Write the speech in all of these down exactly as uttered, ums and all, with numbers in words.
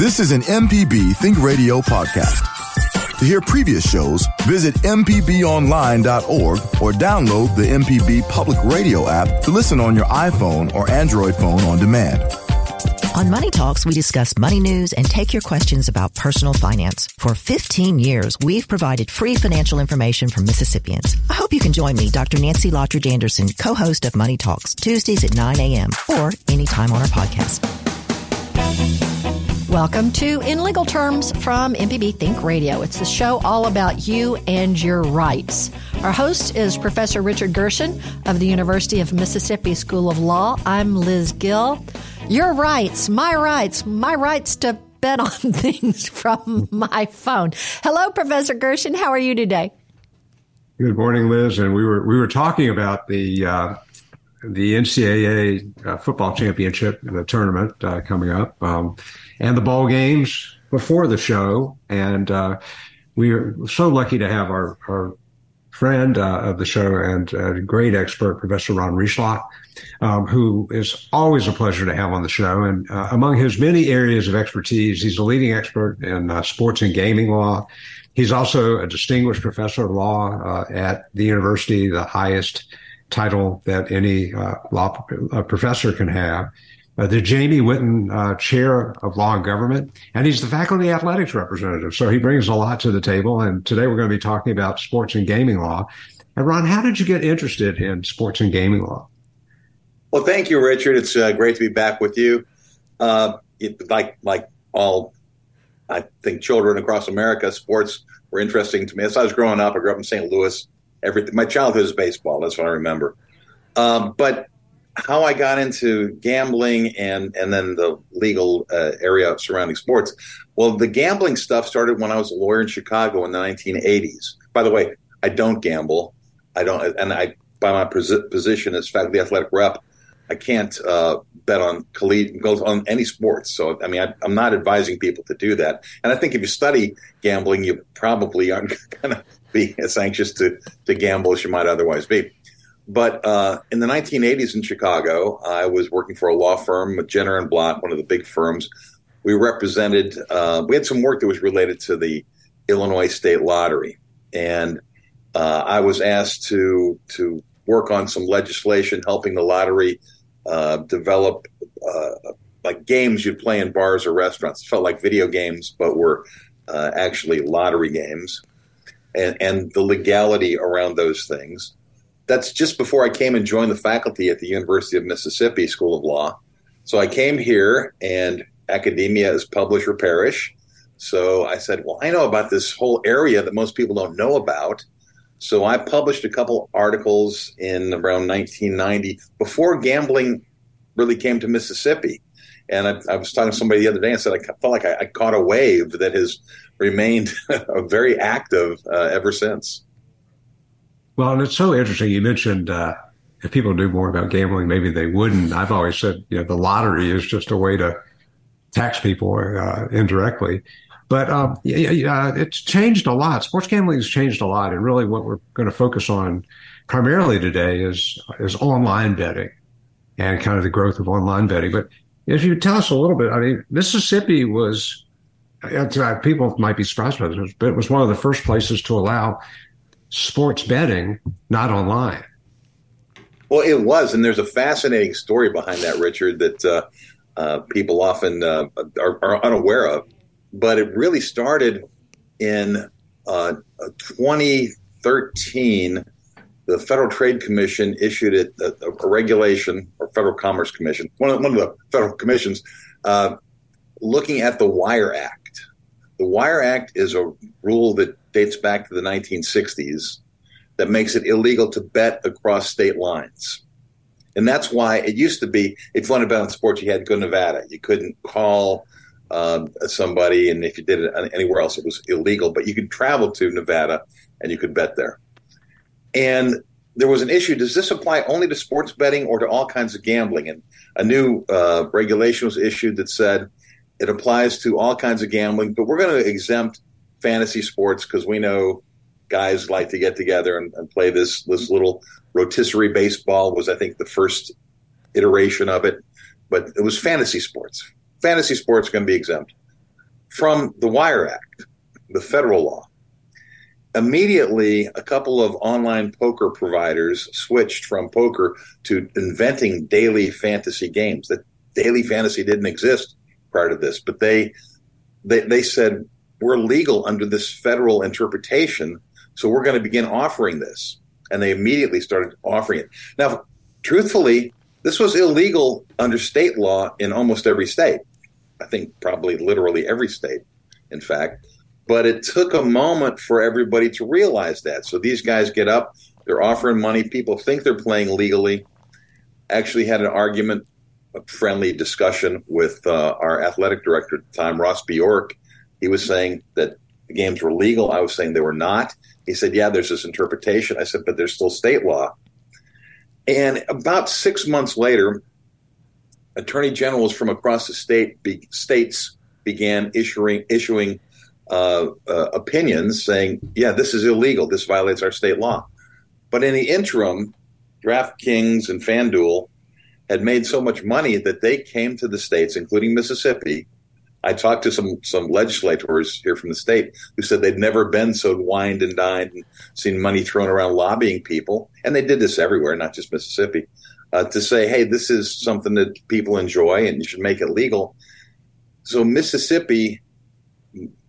This is an M P B Think Radio podcast. To hear previous shows, visit m p b online dot org or download the M P B Public Radio app to listen on your iPhone or Android phone on demand. On Money Talks, we discuss money news and take your questions about personal finance. For fifteen years, we've provided free financial information for Mississippians. I hope you can join me, Doctor Nancy Lottridge Anderson, co-host of Money Talks, Tuesdays at nine a.m. or anytime on our podcast. Welcome to In Legal Terms from M P B Think Radio. It's the show all about you and your rights. Our host is Professor Richard Gershon of the University of Mississippi School of Law. I'm Liz Gill. Your rights, my rights, my rights to bet on things from my phone. Hello, Professor Gershon. How are you today? Good morning, Liz. And we were we were talking about the uh, the N C double A uh, football championship and the tournament uh, coming up, um, and the ball games before the show. And uh, we are so lucky to have our our friend uh, of the show and a uh, great expert, Professor Ron Rychlak, um, who is always a pleasure to have on the show. And uh, among his many areas of expertise, he's a leading expert in uh, sports and gaming law. He's also a distinguished professor of law uh, at the university, the highest title that any uh, law uh, professor can have. Uh, the Jamie Whitten uh, Chair of Law and Government, and he's the faculty athletics representative. So he brings a lot to the table. And today we're going to be talking about sports and gaming law. And Ron, how did you get interested in sports and gaming law? Well, thank you, Richard. It's uh, great to be back with you. Uh, it, like like all, I think, children across America, sports were interesting to me. As I was growing up, I grew up in Saint Louis. Everything, my childhood is baseball. That's what I remember. Um, but how I got into gambling and, and then the legal uh, area surrounding sports. Well, the gambling stuff started when I was a lawyer in Chicago in the nineteen eighties. By the way, I don't gamble. I don't, and I, by my position as faculty athletic rep, I can't uh, bet on college, go on any sports. So, I mean, I, I'm not advising people to do that. And I think if you study gambling, you probably aren't going to be as anxious to, to gamble as you might otherwise be. But uh, in the nineteen eighties in Chicago, I was working for a law firm with Jenner and Block, one of the big firms. We represented uh, – we had some work that was related to the Illinois State Lottery. And uh, I was asked to to work on some legislation helping the lottery uh, develop uh, like games you'd play in bars or restaurants. It felt like video games but were uh, actually lottery games, and, and the legality around those things. That's just before I came and joined the faculty at the University of Mississippi School of Law. So I came here, and academia is publish or perish. So I said, well, I know about this whole area that most people don't know about. So I published a couple articles in around nineteen ninety before gambling really came to Mississippi. And I, I was talking to somebody the other day and said I felt like I, I caught a wave that has remained very active uh, ever since. Well, and it's so interesting. You mentioned uh, if people knew more about gambling, maybe they wouldn't. I've always said, you know, the lottery is just a way to tax people uh, indirectly. But um, yeah, yeah, it's changed a lot. Sports gambling has changed a lot. And really what we're going to focus on primarily today is is online betting and kind of the growth of online betting. But if you tell us a little bit, I mean, Mississippi was, people might be surprised by this, but it was one of the first places to allow sports betting, not online. Well, it was, and there's a fascinating story behind that, Richard, that uh, uh, people often uh, are, are unaware of. But it really started in uh, twenty thirteen. The Federal Trade Commission issued a, a, a regulation, or Federal Commerce Commission, one of, one of the federal commissions, uh, looking at the WIRE Act. The WIRE Act is a rule that dates back to the nineteen sixties that makes it illegal to bet across state lines. And that's why it used to be, if you wanted to bet on sports, you had to go to Nevada. You couldn't call uh, somebody, and if you did it anywhere else, it was illegal. But you could travel to Nevada, and you could bet there. And there was an issue. Does this apply only to sports betting or to all kinds of gambling? And a new uh, regulation was issued that said it applies to all kinds of gambling, but we're going to exempt fantasy sports because we know guys like to get together and, and play this this little rotisserie baseball was, I think, the first iteration of it. But it was fantasy sports. Fantasy sports are going to be exempt. from the WIRE Act, the federal law. Immediately, a couple of online poker providers switched from poker to inventing daily fantasy games. That daily fantasy didn't exist prior to this, but they they, they said, we're legal under this federal interpretation, so we're going to begin offering this. And they immediately started offering it. Now, truthfully, this was illegal under state law in almost every state. I think probably literally every state, in fact. But it took a moment for everybody to realize that. So these guys get up, they're offering money. People think they're playing legally. Actually had an argument, a friendly discussion with uh, our athletic director at the time, Ross Bjork. He was saying that the games were legal. I was saying they were not. He said, yeah, there's this interpretation. I said, but there's still state law. And about six months later, attorney generals from across the state be, states began issuing issuing uh, uh, opinions saying, yeah, this is illegal. This violates our state law. But in the interim, DraftKings and FanDuel had made so much money that they came to the states, including Mississippi. I talked to some some legislators here from the state who said they'd never been so wined and dined and seen money thrown around lobbying people. And they did this everywhere, not just Mississippi, uh, to say, hey, this is something that people enjoy and you should make it legal. So Mississippi,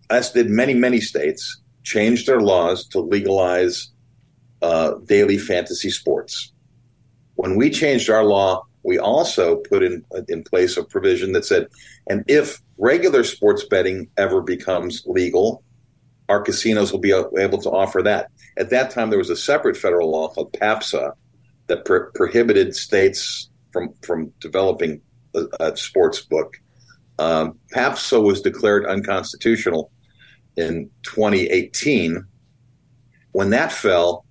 as did many, many states, changed their laws to legalize uh, daily fantasy sports. When we changed our law, we also put in in place a provision that said, and if regular sports betting ever becomes legal, our casinos will be able to offer that. At that time, there was a separate federal law called PAPSA that pro- prohibited states from, from developing a, a sports book. Um, PAPSA was declared unconstitutional in twenty eighteen. When that fell,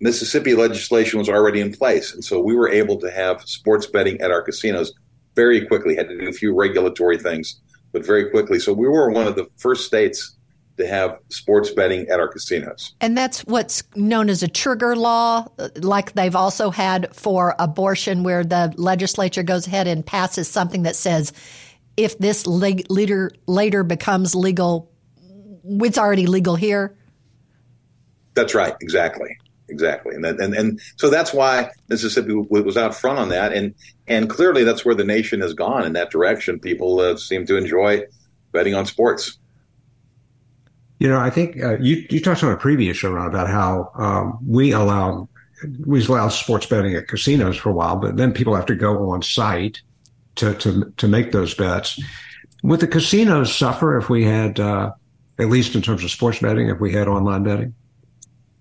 Mississippi legislation was already in place, and so we were able to have sports betting at our casinos very quickly. Had to do a few regulatory things, but very quickly. So we were one of the first states to have sports betting at our casinos. And that's what's known as a trigger law, like they've also had for abortion, where the legislature goes ahead and passes something that says, if this le- later, later becomes legal, it's already legal here. That's right, exactly. Exactly. And, that, and and so that's why Mississippi was out front on that. And and clearly that's where the nation has gone in that direction. People uh, seem to enjoy betting on sports. You know, I think uh, you, you touched on a previous show, Ron, about how um, we allow we allow sports betting at casinos for a while, but then people have to go on site to, to, to make those bets. Would the casinos suffer if we had, uh, at least in terms of sports betting, if we had online betting?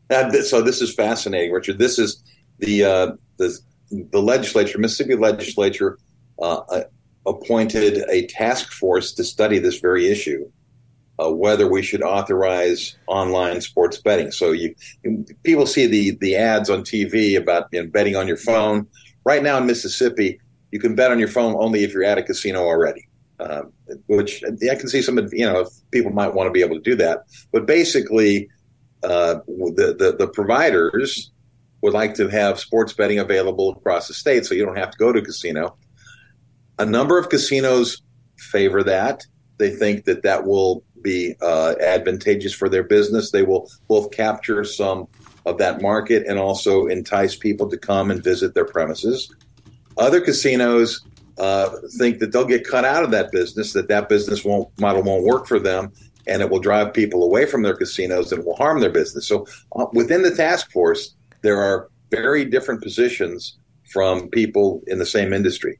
Now, so this is fascinating, Richard. This is the uh, the, the legislature, Mississippi legislature, uh, appointed a task force to study this very issue, uh, whether we should authorize online sports betting. So you, people see the, the ads on T V about you know, betting on your phone. Right now in Mississippi, you can bet on your phone only if you're at a casino already, uh, which I can see some, you know, people might want to be able to do that. But basically, Uh, the, the, the providers would like to have sports betting available across the state so you don't have to go to a casino. A number of casinos favor that. They think that that will be uh, advantageous for their business. They will both capture some of that market and also entice people to come and visit their premises. Other casinos uh, think that they'll get cut out of that business, that that business won't, model won't work for them, and it will drive people away from their casinos and will harm their business. So uh, within the task force, there are very different positions from people in the same industry.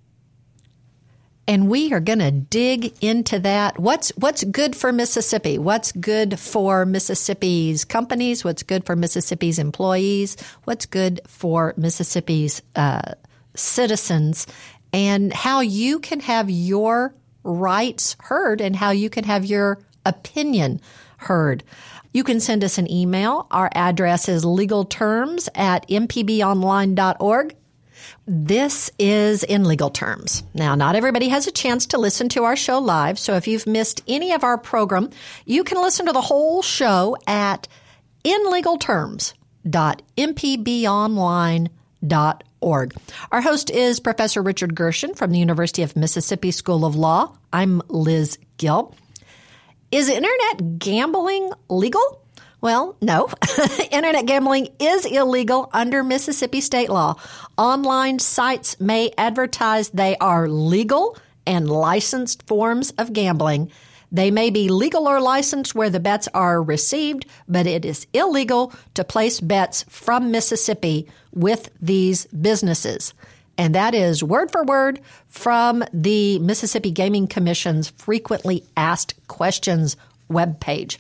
And we are going to dig into that. What's what's good for Mississippi? What's good for Mississippi's companies? What's good for Mississippi's employees? What's good for Mississippi's uh, citizens? And how you can have your rights heard and how you can have your opinion heard. You can send us an email. Our address is legalterms at m p b online dot org. This is In Legal Terms. Now, not everybody has a chance to listen to our show live, so if you've missed any of our program, you can listen to the whole show at in legal terms dot m p b online dot org. Our host is Professor Richard Gershon from the University of Mississippi School of Law. I'm Liz Gill. Is internet gambling legal? Well, no. Internet gambling is illegal under Mississippi state law. Online sites may advertise they are legal and licensed forms of gambling. They may be legal or licensed where the bets are received, but it is illegal to place bets from Mississippi with these businesses. And that is word for word from the Mississippi Gaming Commission's Frequently Asked Questions webpage.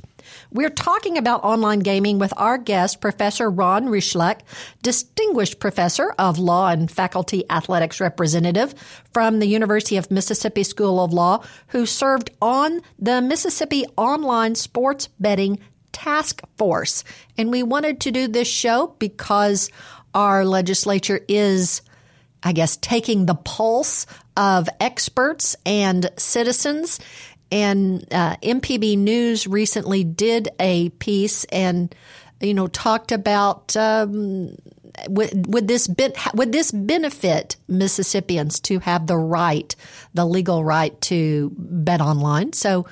We're talking about online gaming with our guest, Professor Ron Rychlak, Distinguished Professor of Law and Faculty Athletics Representative from the University of Mississippi School of Law, who served on the Mississippi Online Sports Betting Task Force. And we wanted to do this show because our legislature is, I guess, taking the pulse of experts and citizens. And uh, M P B News recently did a piece and, you know, talked about um, would, would this ben- would this benefit Mississippians to have the right, the legal right to bet online. So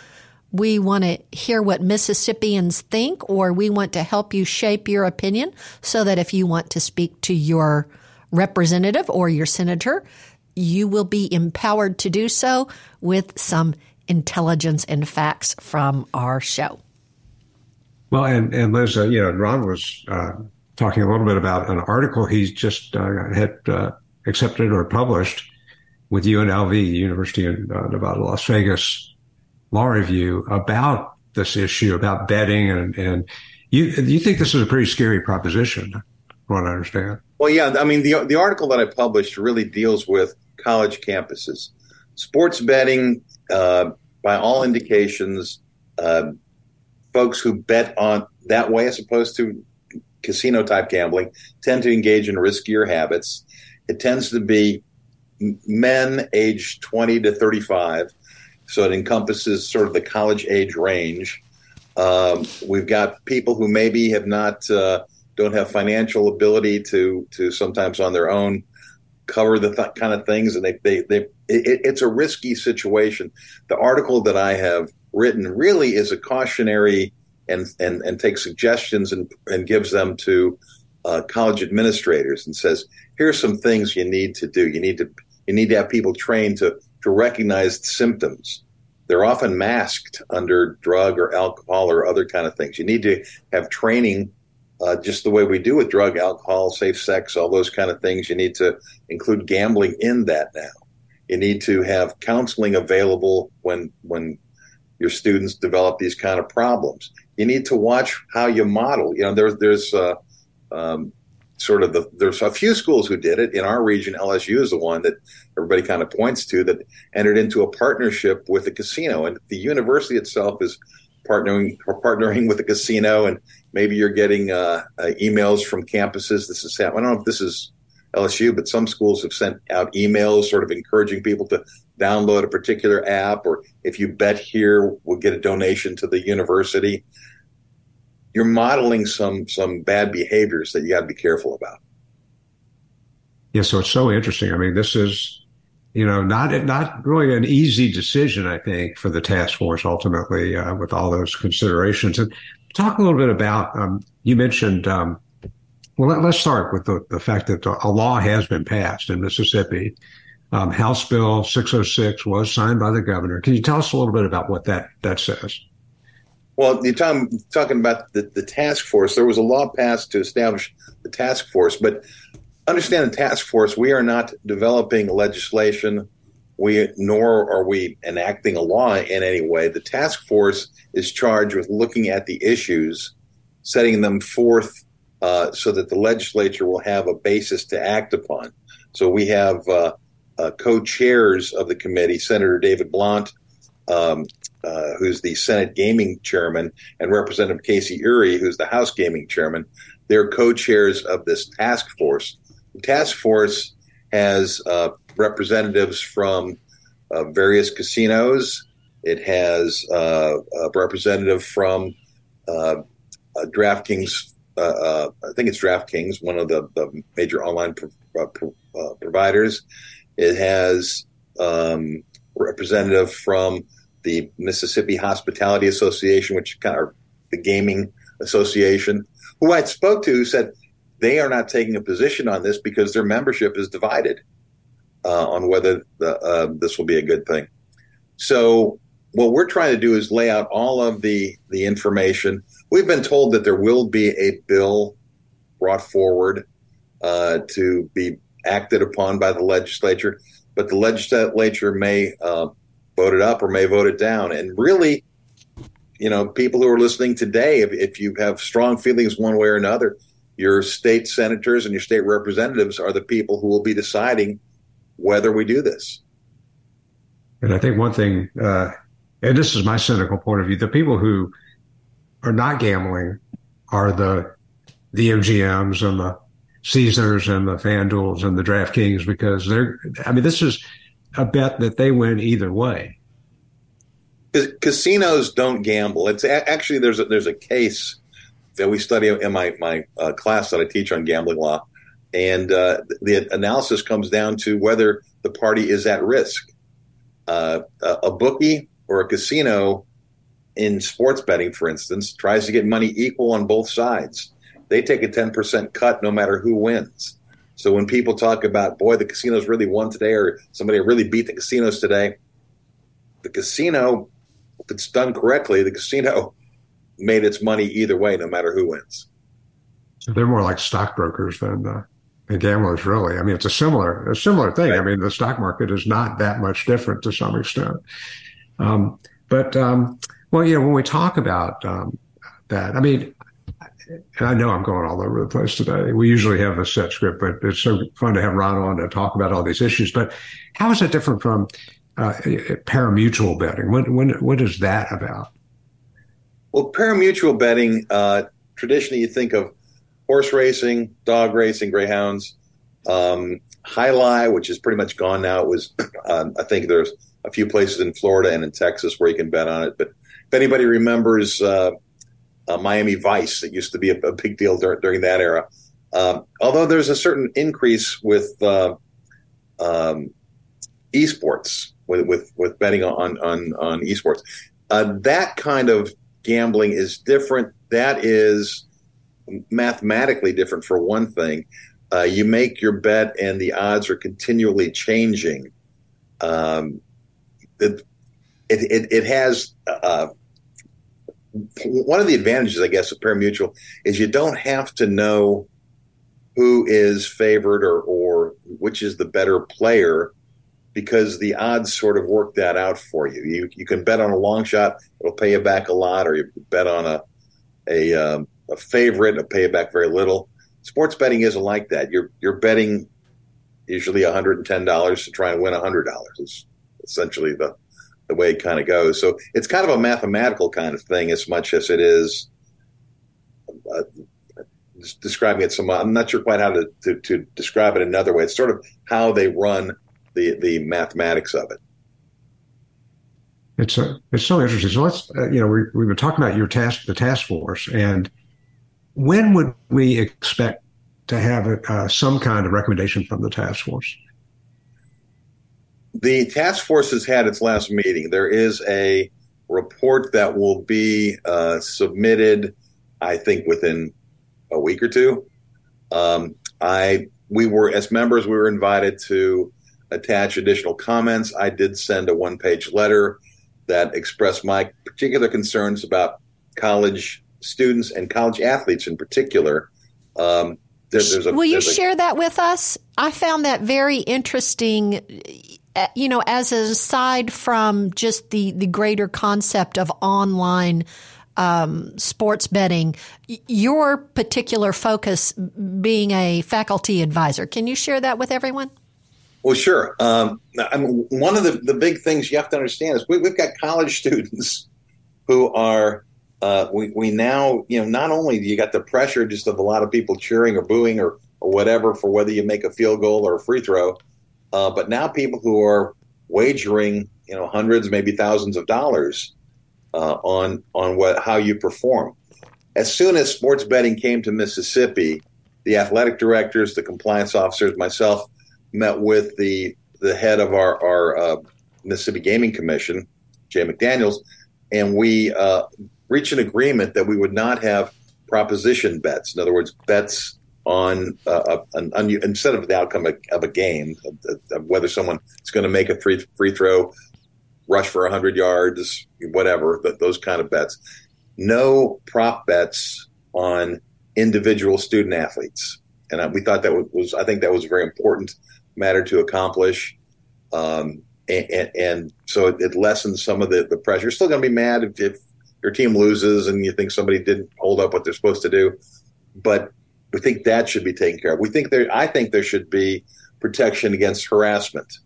we want to hear what Mississippians think, or we want to help you shape your opinion so that if you want to speak to your representative or your senator, you will be empowered to do so with some intelligence and facts from our show. Well, and, and Liz, uh, you know, Ron was uh, talking a little bit about an article he's just uh, had uh, accepted or published with U N L V, University of Nevada, Las Vegas Law Review, about this issue, about betting. And, and you you think this is a pretty scary proposition, from what I understand. Well, yeah. I mean, the the article that I published really deals with college campuses. Sports betting, Uh, by all indications, uh, folks who bet on that way as opposed to casino-type gambling tend to engage in riskier habits. It tends to be men aged twenty to thirty-five, so it encompasses sort of the college age range. Um, we've got people who maybe have not uh, don't have financial ability to to sometimes on their own cover the th- kind of things, and they they, they it, it's a risky situation. The article that I have written really is a cautionary and and, and takes suggestions and, and gives them to uh, college administrators and says, here's some things you need to do. You need to you need to have people trained to to recognize symptoms. They're often masked under drug or alcohol or other kind of things. You need to have training. Uh, just the way we do with drug, alcohol, safe sex, all those kind of things. You need to include gambling in that now. You need to have counseling available when when your students develop these kind of problems. You need to watch how you model. You know, there, there's uh, um, sort of the, there's a few schools who did it. In our region, L S U is the one that everybody kind of points to that entered into a partnership with a casino. And the university itself is partnering or partnering with a casino, and maybe you're getting uh, uh, emails from campuses. This is I don't know if this is L S U, but some schools have sent out emails sort of encouraging people to download a particular app, or if you bet here, we'll get a donation to the university. You're modeling some some bad behaviors that you got to be careful about. Yeah, so it's so interesting. I mean, this is, you know, not not really an easy decision, I think, for the task force ultimately, uh, with all those considerations. And talk a little bit about, um, you mentioned, um, well, let, let's start with the, the fact that a law has been passed in Mississippi. Um, House Bill six oh six was signed by the governor. Can you tell us a little bit about what that, that says? Well, you're talking, talking about the, the task force. There was a law passed to establish the task force, but understand the task force, we are not developing legislation, we nor are we enacting a law in any way. The task force is charged with looking at the issues, setting them forth uh, so that the legislature will have a basis to act upon. So we have uh, uh, co-chairs of the committee, Senator David Blount, um, uh, who's the Senate Gaming Chairman, and Representative Casey Urie, who's the House Gaming Chairman. They're co-chairs of this task force. The task force has uh, representatives from uh, various casinos. It has uh, a representative from uh, a DraftKings. Uh, uh, I think it's DraftKings, one of the, the major online pro- uh, pro- uh, providers. It has um, a representative from the Mississippi Hospitality Association, which kind of the gaming association, who I spoke to said they are not taking a position on this because their membership is divided uh, on whether the, uh, this will be a good thing. So what we're trying to do is lay out all of the, the information. We've been told that there will be a bill brought forward uh, to be acted upon by the legislature, but the legislature may uh, vote it up or may vote it down. And really, you know, people who are listening today, if, if you have strong feelings one way or another, your state senators and your state representatives are the people who will be deciding whether we do this. And I think one thing, uh, and this is my cynical point of view, the people who are not gambling are the the M G Ms and the Caesars and the FanDuels and the DraftKings, because they're, I mean, this is a bet that they win either way. Casinos don't gamble. It's a- actually, there's a, there's a case that we study in my, my uh, class that I teach on gambling law. And uh, the analysis comes down to whether the party is at risk. Uh, a bookie or a casino in sports betting, for instance, tries to get money equal on both sides. They take a ten percent cut no matter who wins. So when people talk about, boy, the casinos really won today, or somebody really beat the casinos today, the casino, if it's done correctly, the casino made its money either way, no matter who wins. So they're more like stockbrokers than uh, than gamblers, really. I mean, it's a similar a similar thing. Right. I mean, the stock market is not that much different to some extent. Um, but, um, well, you know, when we talk about um, that, I mean, and I know I'm going all over the place today. We usually have a set script, but it's so fun to have Ron on to talk about all these issues. But how is it different from uh, pari-mutuel betting? What, when, what is that about? Well, pari-mutuel betting, uh, traditionally you think of horse racing, dog racing, greyhounds, um, high lie, which is pretty much gone now. It was, um, I think there's a few places in Florida and in Texas where you can bet on it. But if anybody remembers uh, uh, Miami Vice, it used to be a, a big deal dur- during that era. Um, although there's a certain increase with uh, um, esports, with, with with betting on on on esports, uh, that kind of gambling is different. That is mathematically different, for one thing. Uh, you make your bet and the odds are continually changing. Um, it, it, it has uh, one of the advantages, I guess, of pari-mutuel is you don't have to know who is favored or, or which is the better player, because the odds sort of work that out for you. You you can bet on a long shot, it'll pay you back a lot, or you bet on a a um, a favorite, it'll pay you back very little. Sports betting isn't like that. You're you're betting usually one hundred ten dollars to try and win one hundred dollars. It's essentially the, the way it kind of goes. So it's kind of a mathematical kind of thing as much as it is uh, describing it some. I'm not sure quite how to, to, to describe it another way. It's sort of how they run the the mathematics of it. It's a, it's so interesting. So let's, uh, you know, we, we've been talking about your task, the task force, and when would we expect to have uh, some kind of recommendation from the task force? The task force has had its last meeting. There is a report that will be uh, submitted, I think, within a week or two. Um, I we were, as members, we were invited to attach additional comments. I did send a one-page letter that expressed my particular concerns about college students and college athletes in particular. Um, there, there's a, Will you there's a, share that with us? I found that very interesting, you know, as aside from just the, the greater concept of online um, sports betting, your particular focus being a faculty advisor. Can you share that with everyone? Well, sure. Um, I mean, one of the, the big things you have to understand is we, we've got college students who are uh, we, we now, you know, not only do you got the pressure just of a lot of people cheering or booing or, or whatever for whether you make a field goal or a free throw, uh, but now people who are wagering, you know, hundreds, maybe thousands of dollars uh, on on what how you perform. As soon as sports betting came to Mississippi, the athletic directors, the compliance officers, myself, met with the the head of our, our uh, Mississippi Gaming Commission Jay McDaniels, and we uh, reached an agreement that we would not have proposition bets. In other words, bets on uh, an, an, instead of the outcome of, of a game, of, of whether someone is going to make a free, free throw, rush for one hundred yards, whatever, th- those kind of bets. No prop bets on individual student athletes. And I, we thought that was, was, I think that was a very important matter to accomplish. Um, and, and, and so it, it lessens some of the, the pressure. You're still going to be mad if, if your team loses and you think somebody didn't hold up what they're supposed to do. But we think that should be taken care of. We think there, I think there should be protection against harassment.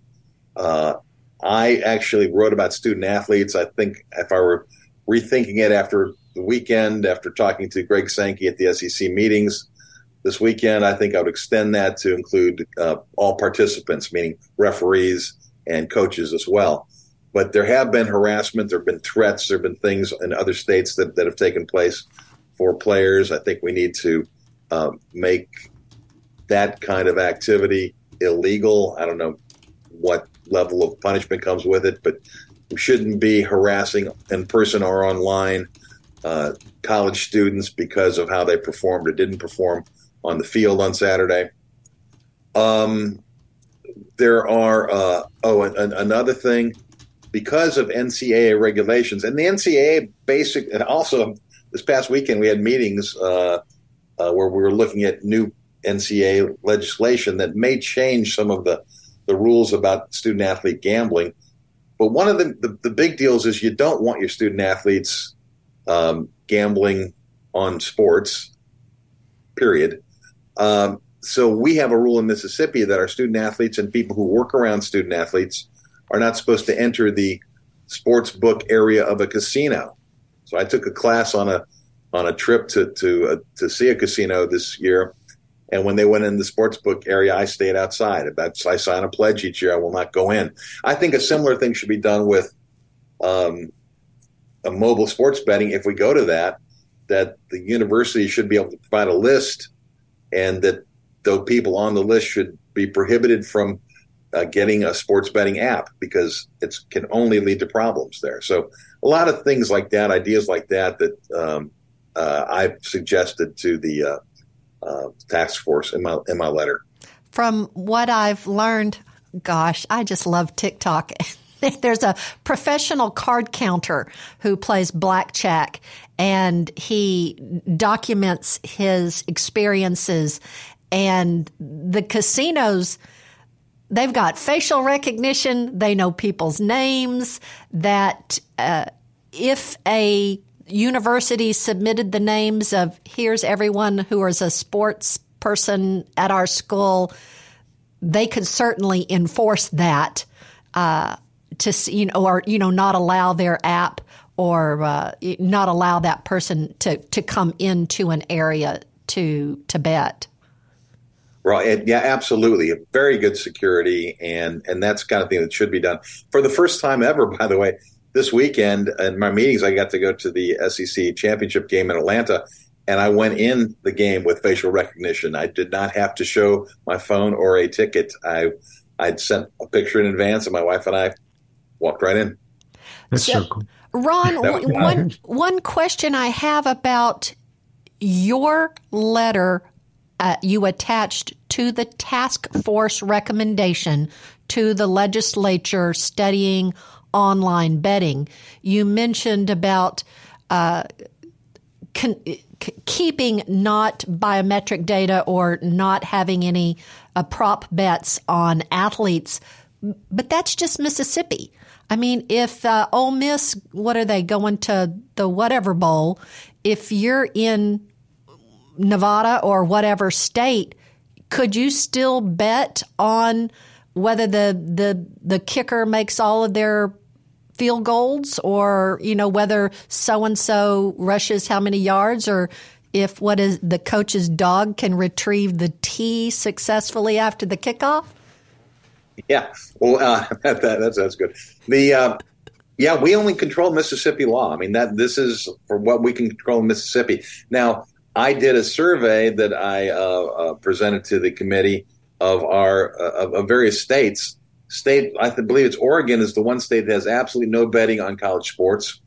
Uh, I actually wrote about student athletes. I think if I were rethinking it after the weekend, after talking to Greg Sankey at the S E C meetings this weekend, I think I would extend that to include uh, all participants, meaning referees and coaches as well. But there have been harassment. There have been threats. There have been things in other states that, that have taken place for players. I think we need to uh, make that kind of activity illegal. I don't know what level of punishment comes with it, but we shouldn't be harassing in person or online uh, college students because of how they performed or didn't perform on the field on Saturday. Um, there are, uh, oh, an, an, another thing, because of N C double A regulations, and the N C double A basic, and also this past weekend we had meetings uh, uh, where we were looking at new N C double A legislation that may change some of the, the rules about student-athlete gambling. But one of the, the, the big deals is you don't want your student-athletes um, gambling on sports, period. Um, so we have a rule in Mississippi that our student-athletes and people who work around student-athletes are not supposed to enter the sports book area of a casino. So I took a class on a on a trip to to, uh, to see a casino this year, and when they went in the sports book area, I stayed outside. That's, I sign a pledge each year, I will not go in. I think a similar thing should be done with um, a mobile sports betting. If we go to that, that the university should be able to provide a list, and that the people on the list should be prohibited from uh, getting a sports betting app, because it can only lead to problems there. So a lot of things like that, ideas like that, that um, uh, I've suggested to the uh, Uh, task force in my in my letter. From what I've learned, gosh, I just love TikTok. There's a professional card counter who plays blackjack, and he documents his experiences. And the casinos, they've got facial recognition. They know people's names. That uh, if a university submitted the names of, here's everyone who is a sports person at our school, they could certainly enforce that uh, to, you know, or, you know, not allow their app or uh, not allow that person to, to come into an area to, to bet. Right. Yeah, absolutely. Very good security. And, and that's kind of thing that should be done. For the first time ever, by the way, this weekend, in my meetings, I got to go to the S E C championship game in Atlanta, and I went in the game with facial recognition. I did not have to show my phone or a ticket. I, I'd sent a picture in advance, and my wife and I walked right in. That's so, so cool. Ron, one, one question I have about your letter uh, you attached to the task force recommendation to the legislature studying online betting. You mentioned about uh, con- c- keeping not biometric data or not having any uh, prop bets on athletes, but that's just Mississippi. I mean, if uh, Ole Miss, what are they going to the whatever bowl? If you're in Nevada or whatever state, could you still bet on whether the, the the kicker makes all of their field goals, or, you know, whether so-and-so rushes how many yards, or if what is the coach's dog can retrieve the tee successfully after the kickoff? Yeah, well, uh, that, that sounds good. The uh, yeah, we only control Mississippi law. I mean, that this is for what we can control in Mississippi. Now, I did a survey that I uh, uh, presented to the committee of our uh, of, of various states, state, I believe it's Oregon, is the one state that has absolutely no betting on college sports.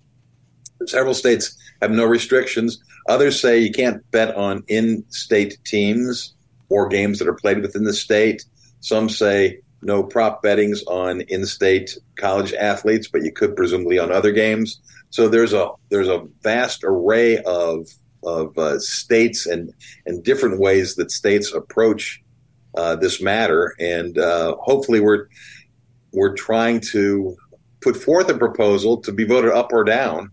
Several states have no restrictions. Others say you can't bet on in-state teams or games that are played within the state. Some say no prop bettings on in-state college athletes, but you could presumably on other games. So there's a there's a vast array of of uh, states and and different ways that states approach uh, this matter, and uh, hopefully we're we're trying to put forth a proposal to be voted up or down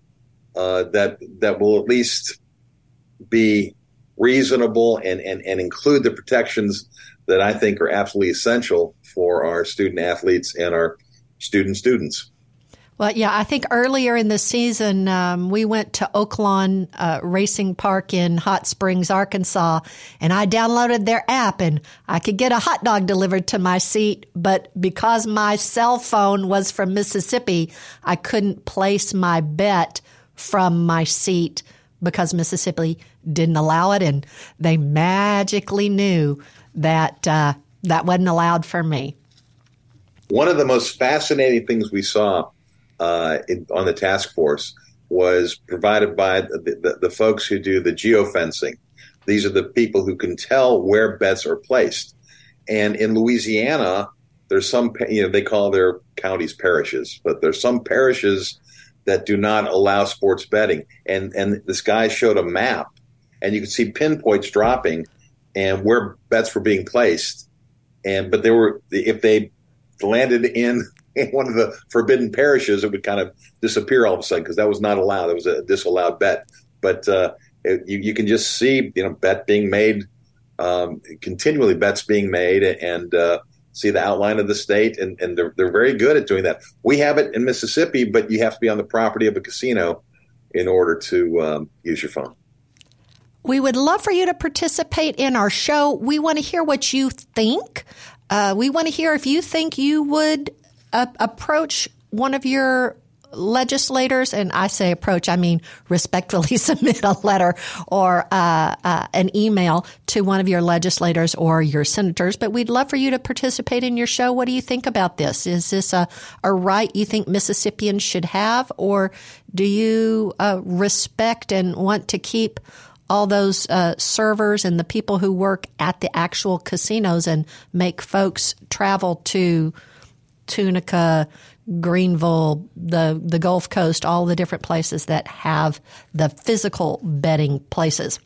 uh, that that will at least be reasonable and, and, and include the protections that I think are absolutely essential for our student athletes and our student students. Well, yeah, I think earlier in the season, um, we went to Oaklawn uh, Racing Park in Hot Springs, Arkansas, and I downloaded their app, and I could get a hot dog delivered to my seat, but because my cell phone was from Mississippi, I couldn't place my bet from my seat because Mississippi didn't allow it, and they magically knew that uh, that wasn't allowed for me. One of the most fascinating things we saw Uh, in, on the task force was provided by the, the, the folks who do the geofencing. These are the people who can tell where bets are placed. And in Louisiana, there's some, you know, they call their counties parishes, but there's some parishes that do not allow sports betting. And, and this guy showed a map, and you could see pinpoints dropping and where bets were being placed. And, but they were, if they landed in in one of the forbidden parishes, it would kind of disappear all of a sudden because that was not allowed. It was a disallowed bet. But uh, it, you, you can just see, you know, bet being made, um, continually bets being made, and uh, see the outline of the state. And, and they're, they're very good at doing that. We have it in Mississippi, but you have to be on the property of a casino in order to um, use your phone. We would love for you to participate in our show. We want to hear what you think. Uh, we want to hear if you think you would Uh, approach one of your legislators, and I say approach, I mean respectfully submit a letter or uh, uh, an email to one of your legislators or your senators. But we'd love for you to participate in your show. What do you think about this? Is this a, a right you think Mississippians should have, or do you uh, respect and want to keep all those uh, servers and the people who work at the actual casinos and make folks travel to Tunica, Greenville, the, the Gulf Coast, all the different places that have the physical betting places?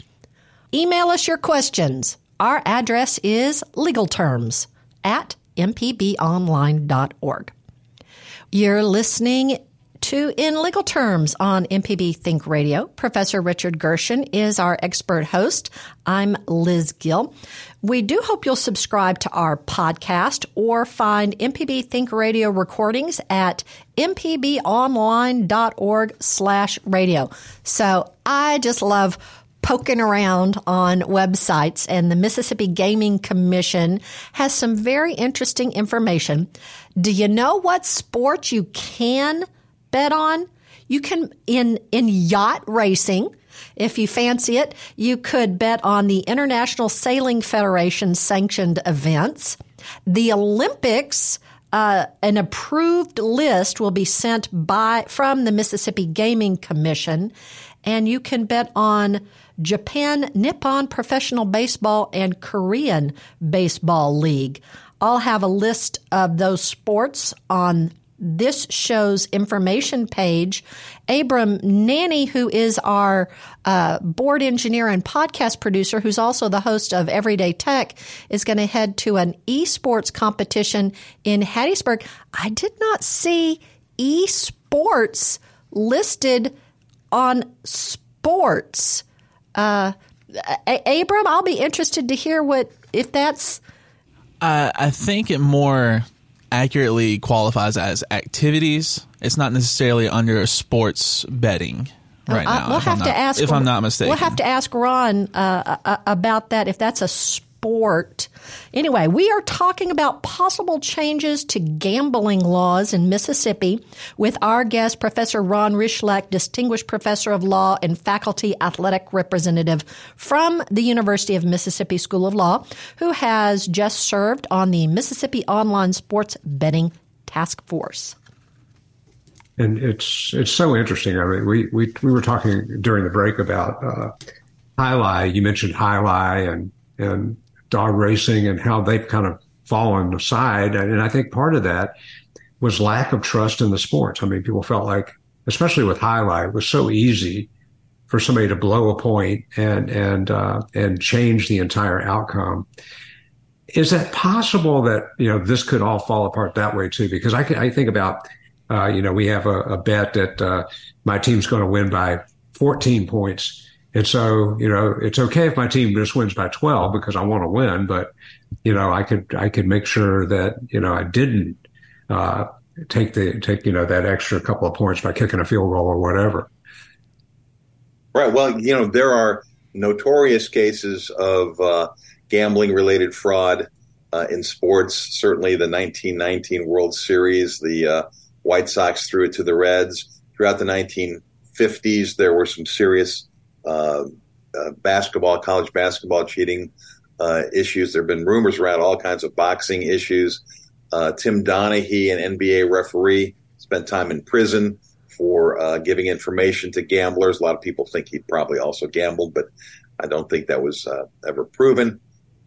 Email us your questions. Our address is legalterms at m p b online dot org. You're listening to In Legal Terms on M P B Think Radio. Professor Richard Gershon is our expert host. I'm Liz Gill. We do hope you'll subscribe to our podcast or find M P B Think Radio recordings at m p b online dot org slash radio. So I just love poking around on websites, and the Mississippi Gaming Commission has some very interesting information. Do you know what sports you can bet on? You can in in yacht racing, if you fancy it. You could bet on the International Sailing Federation sanctioned events, the Olympics. Uh, an approved list will be sent by from the Mississippi Gaming Commission, and you can bet on Japan Nippon Professional Baseball and Korean Baseball League. I'll have a list of those sports on this show's information page. Abram Nanny, who is our uh, board engineer and podcast producer, who's also the host of Everyday Tech, is going to head to an esports competition in Hattiesburg. I did not see esports listed on sports. Uh, Abram, I'll be interested to hear what, if that's. Uh, I think it more accurately qualifies as activities. It's not necessarily under sports betting right now. We'll have to ask, if I'm not mistaken. We'll have to ask Ron uh, about that, if that's a sport. Anyway, we are talking about possible changes to gambling laws in Mississippi with our guest, Professor Ron Rychlak, Distinguished Professor of Law and Faculty Athletic Representative from the University of Mississippi School of Law, who has just served on the Mississippi Online Sports Betting Task Force. And it's it's so interesting. I mean, we we, we were talking during the break about uh, High-Li. You mentioned High-Li and and dog racing and how they've kind of fallen aside. And I think part of that was lack of trust in the sports. I mean, people felt like, especially with High-Li, it was so easy for somebody to blow a point and and uh, and change the entire outcome. Is that possible that you know this could all fall apart that way too? Because I can, I think about. Uh, you know, we have a, a bet that uh, my team's going to win by fourteen points. And so, you know, it's okay if my team just wins by twelve because I want to win. But, you know, I could I could make sure that, you know, I didn't uh, take the take, you know, that extra couple of points by kicking a field goal or whatever. Right. Well, you know, there are notorious cases of uh, gambling related fraud uh, in sports. Certainly the nineteen nineteen World Series, the uh White Sox threw it to the Reds. Throughout the nineteen fifties, there were some serious uh, uh, basketball, college basketball cheating uh, issues. There have been rumors around all kinds of boxing issues. Uh, Tim Donaghy, an N B A referee, spent time in prison for uh, giving information to gamblers. A lot of people think he probably also gambled, but I don't think that was uh, ever proven.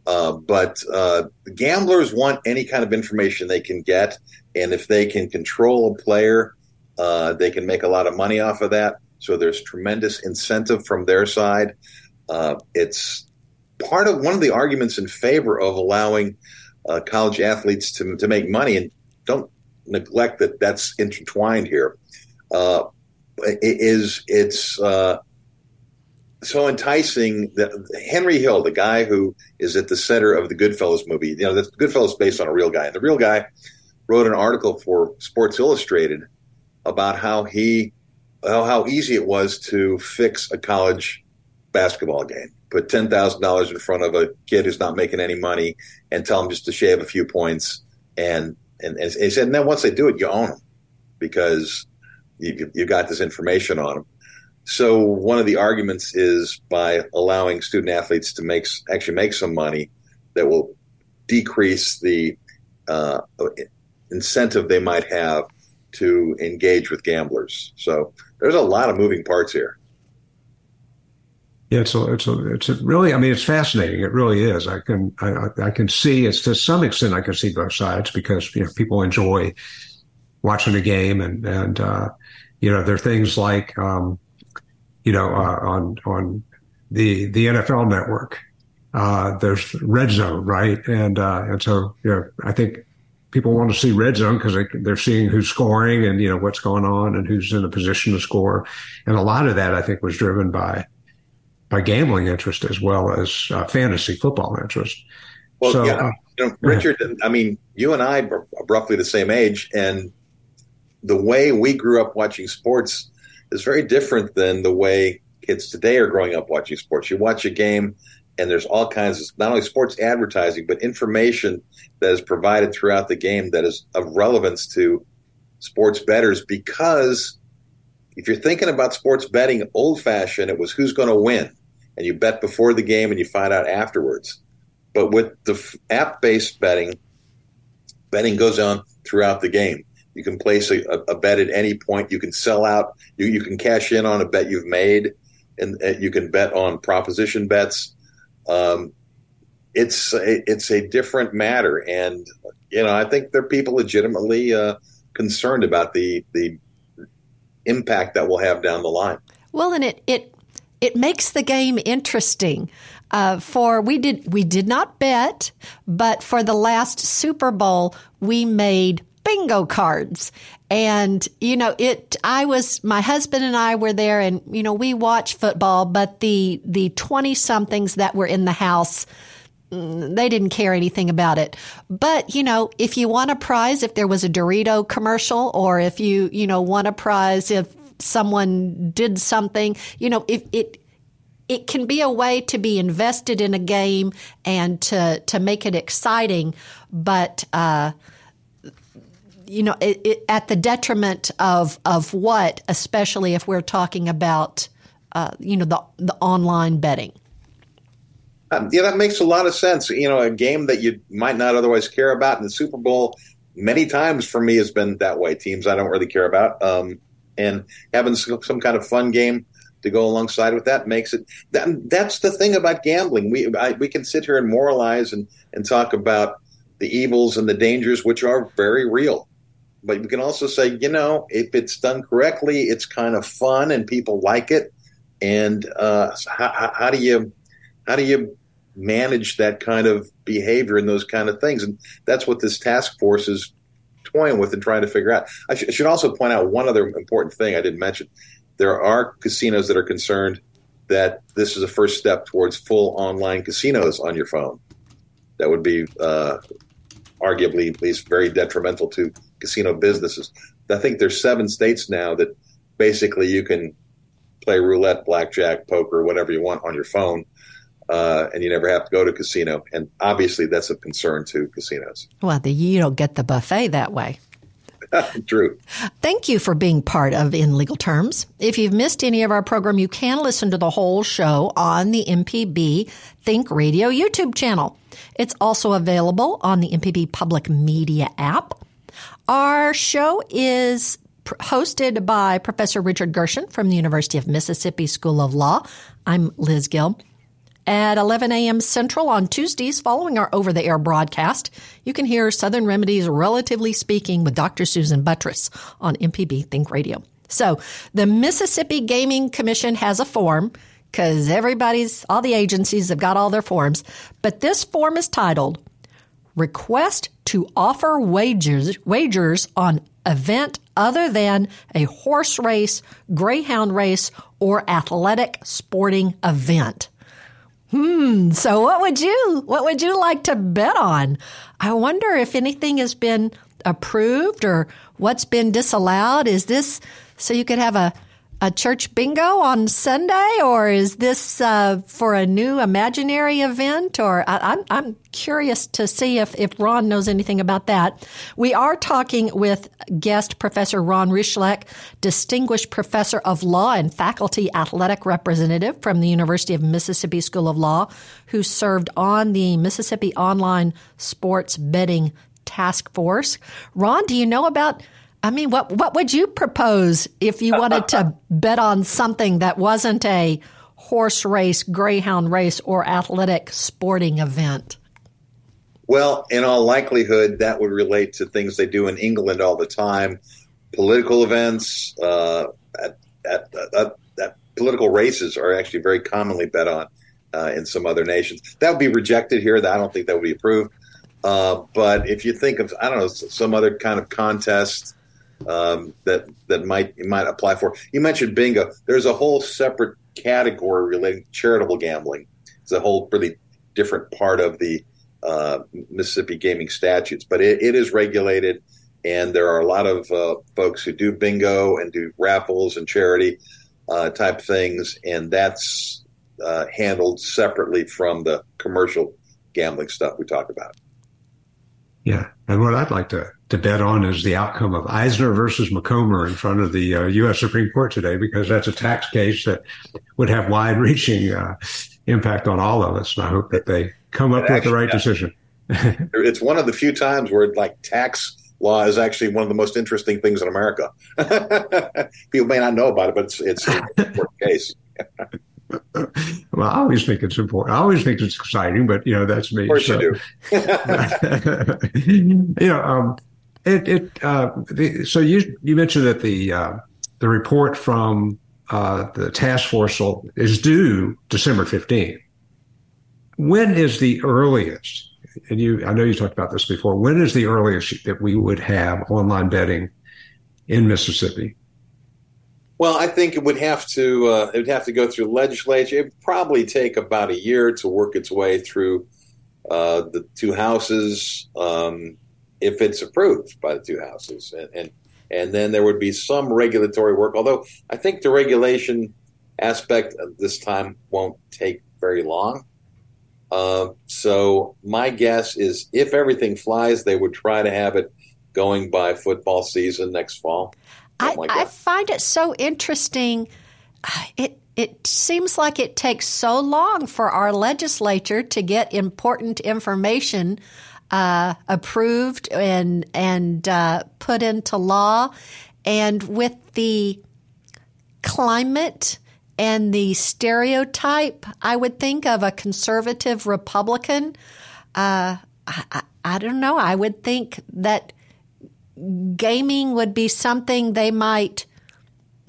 Uh, but uh, gamblers want any kind of information they can get. And if they can control a player, uh, they can make a lot of money off of that. So there's tremendous incentive from their side. Uh, it's part of one of the arguments in favor of allowing uh, college athletes to, to make money. And don't neglect that that's intertwined here. Uh, it is, it's uh, so enticing that Henry Hill, the guy who is at the center of the Goodfellas movie, you know, the Goodfellas is based on a real guy. And the real guy wrote an article for Sports Illustrated about how he, how, how easy it was to fix a college basketball game. Put ten thousand dollars in front of a kid who's not making any money and tell him just to shave a few points. And, and, and he said, and then once they do it, you own them because you, you got this information on them. So one of the arguments is by allowing student athletes to make, actually make some money that will decrease the, uh, incentive they might have to engage with gamblers. So there's a lot of moving parts here. Yeah, it's a, it's a, it's a really, I mean, it's fascinating. It really is. I can, I, I can see it's to some extent, I can see both sides because, you know, people enjoy watching the game and, and, uh, you know, there are things like, um, you know, uh, on, on the, the N F L network, uh, there's Red Zone, right? And, uh, and so, you know, I think, people want to see Red Zone because they, they're seeing who's scoring and, you know, what's going on and who's in a position to score. And a lot of that, I think, was driven by by gambling interest as well as uh, fantasy football interest. Well, so, yeah, uh, you know, Richard, yeah. I mean, you and I are roughly the same age, and the way we grew up watching sports is very different than the way kids today are growing up watching sports. You watch a game, and there's all kinds of not only sports advertising, but information that is provided throughout the game that is of relevance to sports bettors. Because if you're thinking about sports betting old fashioned, it was who's going to win. And you bet before the game and you find out afterwards. But with the app based betting, betting goes on throughout the game. You can place a, a bet at any point. You can sell out. You, you can cash in on a bet you've made, and uh, you can bet on proposition bets. Um, it's a, it's a different matter, and you know I think there are people legitimately uh, concerned about the the impact that will have down the line. Well, and it it it makes the game interesting. Uh, for we did we did not bet, but for the last Super Bowl we made bingo cards. And, you know, it, I was, my husband and I were there and, you know, we watch football, but the, the twenty somethings that were in the house, they didn't care anything about it. But, you know, if you want a prize, if there was a Dorito commercial or if you, you know, want a prize, if someone did something, you know, if it, it can be a way to be invested in a game and to, to make it exciting, but uh, you know, it, it, at the detriment of of what, especially if we're talking about uh, you know the the online betting. Um, yeah, that makes a lot of sense. You know, a game that you might not otherwise care about in the Super Bowl, many times for me has been that way. Teams I don't really care about, um, and having some kind of fun game to go alongside with that makes it. That, that's the thing about gambling. We I, we can sit here and moralize and, and talk about the evils and the dangers, which are very real. But you can also say, you know, if it's done correctly, it's kind of fun and people like it. And uh, how, how do you? How do you manage that kind of behavior and those kind of things? And that's what this task force is toying with and trying to figure out. I, sh- I should also point out one other important thing I didn't mention. There are casinos that are concerned that this is a first step towards full online casinos on your phone. That would be uh, arguably at least very detrimental to casino businesses. I think there's seven states now that basically you can play roulette, blackjack, poker, whatever you want on your phone. Uh, and you never have to go to a casino. And obviously that's a concern to casinos. Well, the, you don't get the buffet that way. True. Thank you for being part of In Legal Terms. If you've missed any of our program, you can listen to the whole show on the M P B Think Radio YouTube channel. It's also available on the M P B Public Media app. Our show is hosted by Professor Richard Gershon from the University of Mississippi School of Law. I'm Liz Gill. At eleven a.m. Central on Tuesdays, following our over-the-air broadcast, you can hear Southern Remedies Relatively Speaking with Doctor Susan Buttress on M P B Think Radio. So the Mississippi Gaming Commission has a form because everybody's, all the agencies have got all their forms. But this form is titled Request to Offer Wagers, wagers on Event Other Than a Horse Race, Greyhound Race, or Athletic Sporting Event. Hmm. So what would you, what would you like to bet on? I wonder if anything has been approved or what's been disallowed. Is this so you could have a, a church bingo on Sunday, or is this uh, for a new imaginary event? Or I, I'm, I'm curious to see if, if Ron knows anything about that. We are talking with guest Professor Ron Rychlak, Distinguished Professor of Law and Faculty Athletic Representative from the University of Mississippi School of Law, who served on the Mississippi Online Sports Betting Task Force. Ron, do you know about I mean, what what would you propose if you wanted to bet on something that wasn't a horse race, greyhound race, or athletic sporting event? Well, in all likelihood, that would relate to things they do in England all the time, political events, uh, at, at, at, at political races are actually very commonly bet on uh, in some other nations. That would be rejected here. I don't think that would be approved. Uh, but if you think of, I don't know, some other kind of contest Um, that that might you might apply for. You mentioned bingo. There's a whole separate category relating to charitable gambling. It's a whole really different part of the uh, Mississippi gaming statutes, but it, it is regulated, and there are a lot of uh, folks who do bingo and do raffles and charity uh, type things, and that's uh, handled separately from the commercial gambling stuff we talk about. Yeah, and what I'd like to, to bet on is the outcome of Eisner versus McComber in front of the uh, U S Supreme Court today, because that's a tax case that would have wide-reaching uh, impact on all of us. And I hope that they come up actually, with the right yeah. decision. It's one of the few times where, like, tax law is actually one of the most interesting things in America. People may not know about it, but it's it's an important case. Well, I always think it's important. I always think it's exciting, but, you know, that's me. Of course so. You do. you know, um, it, it, uh, the, so you you mentioned that the uh, the report from uh, the task force is due December fifteenth. When is the earliest? And you, I know you talked about this before. When is the earliest that we would have online betting in Mississippi? Well, I think it would have to uh, it would have to go through legislature. It would probably take about a year to work its way through uh, the two houses, um, if it's approved by the two houses, and, and and then there would be some regulatory work. Although I think the regulation aspect of this time won't take very long. Uh, so my guess is if everything flies, they would try to have it going by football season next fall. I, like I find it so interesting. It it seems like it takes so long for our legislature to get important information uh, approved and and uh, put into law. And with the climate and the stereotype, I would think, of a conservative Republican, uh, I, I don't know. I would think that gaming would be something they might,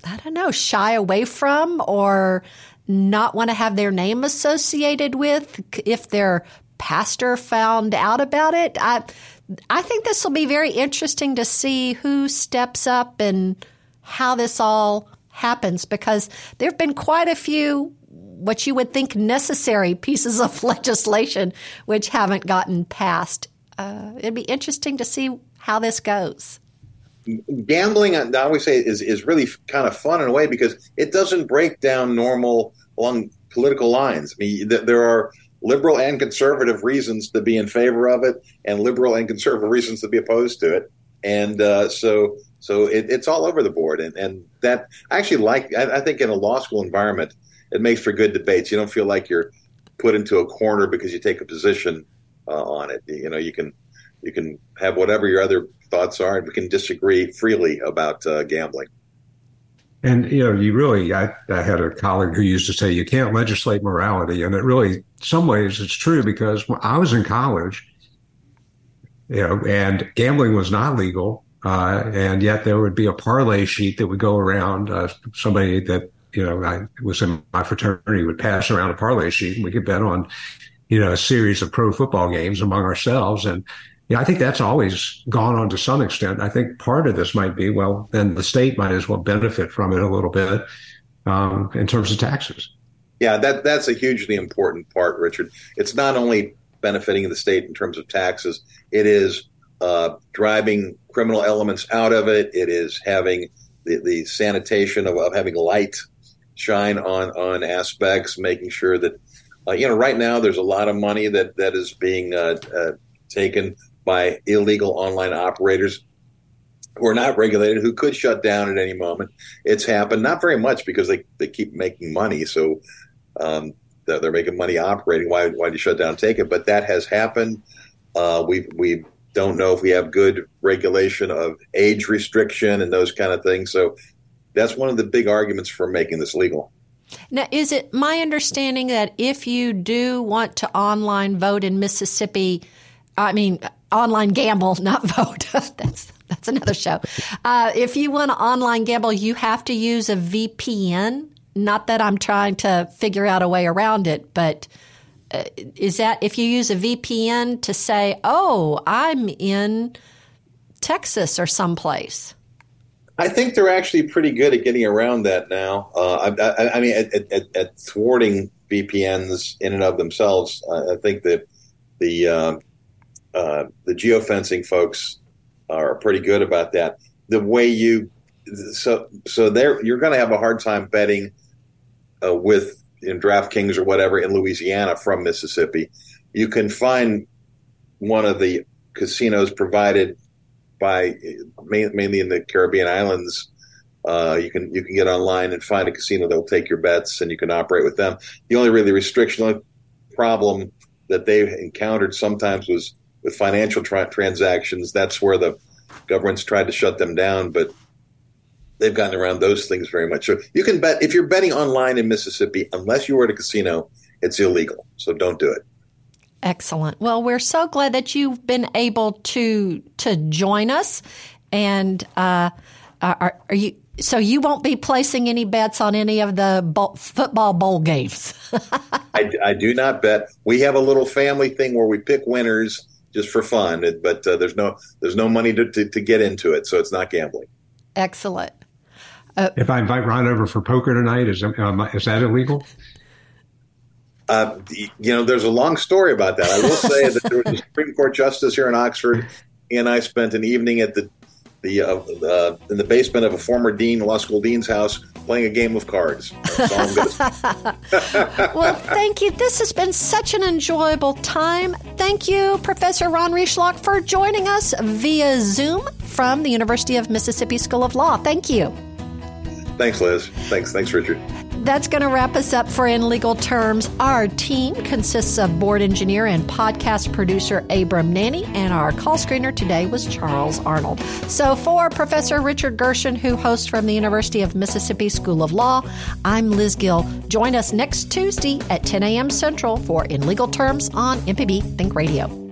I don't know, shy away from or not want to have their name associated with if their pastor found out about it. I, I think this will be very interesting to see who steps up and how this all happens, because there have been quite a few what you would think necessary pieces of legislation which haven't gotten passed. Uh, it'd be interesting to see how this goes. Gambling, I always say, is, is really kind of fun in a way because it doesn't break down normal along political lines. I mean, there are liberal and conservative reasons to be in favor of it and liberal and conservative reasons to be opposed to it. And uh, so so it, it's all over the board. And, and that I actually like, I, I think in a law school environment, it makes for good debates. You don't feel like you're put into a corner because you take a position uh, on it. You know, you can you can have whatever your other thoughts are, and we can disagree freely about uh, gambling. And, you know, you really, I, I had a colleague who used to say, you can't legislate morality. And it really, some ways it's true, because when I was in college, you know, and gambling was not legal. Uh, and yet there would be a parlay sheet that would go around. Uh, somebody that, you know, I was in my fraternity would pass around a parlay sheet, and we could bet on, you know, a series of pro football games among ourselves. And, yeah, I think that's always gone on to some extent. I think part of this might be, well, then the state might as well benefit from it a little bit um, in terms of taxes. Yeah, that that's a hugely important part, Richard. It's not only benefiting the state in terms of taxes. It is uh, driving criminal elements out of it. It is having the, the sanitation of, of having light shine on, on aspects, making sure that, uh, you know, right now there's a lot of money that, that is being uh, uh, taken by illegal online operators who are not regulated, who could shut down at any moment. It's happened, not very much, because they, they keep making money. So um, they're, they're making money operating. Why why do you shut down and take it? But that has happened. Uh, we we don't know if we have good regulation of age restriction and those kind of things. So that's one of the big arguments for making this legal. Now, is it my understanding that if you do want to online vote in Mississippi, I mean, online gamble, not vote. that's that's another show. Uh, if you want to online gamble, you have to use a V P N. Not that I'm trying to figure out a way around it, but uh, is that if you use a V P N to say, oh, I'm in Texas or someplace? I think they're actually pretty good at getting around that now. Uh, I, I, I mean, at, at, at thwarting V P Ns in and of themselves. I, I think that the uh, Uh, the geofencing folks are pretty good about that. The way you so so there you're going to have a hard time betting uh, with in DraftKings or whatever in Louisiana from Mississippi. You can find one of the casinos provided by mainly in the Caribbean islands. Uh, you can you can get online and find a casino that will take your bets, and you can operate with them. The only really restriction problem that they've encountered sometimes was with financial tra- transactions. That's where the government's tried to shut them down, but they've gotten around those things very much. So you can bet, if you're betting online in Mississippi, unless you were at a casino, it's illegal. So don't do it. Excellent. Well, we're so glad that you've been able to to join us. And uh, are, are you so you won't be placing any bets on any of the bo- football bowl games? I, I do not bet. We have a little family thing where we pick winners just for fun, but uh, there's no there's no money to, to, to get into it, so it's not gambling. Excellent. Uh, if I invite Ron over for poker tonight, is um, is that illegal? Uh, you know, there's a long story about that. I will say that there was a Supreme Court justice here in Oxford, and I spent an evening at the the uh, uh, in the basement of a former dean, law school dean's house, playing a game of cards. That's all I'm gonna say. Well, thank you. This has been such an enjoyable time. Thank you, Professor Ron Rychlak, for joining us via Zoom from the University of Mississippi School of Law. Thank you. Thanks, Liz. Thanks, thanks, Richard. That's going to wrap us up for In Legal Terms. Our team consists of board engineer and podcast producer Abram Nanny, and our call screener today was Charles Arnold. So for Professor Richard Gershon, who hosts from the University of Mississippi School of Law, I'm Liz Gill. Join us next Tuesday at ten a.m. Central for In Legal Terms on M P B Think Radio.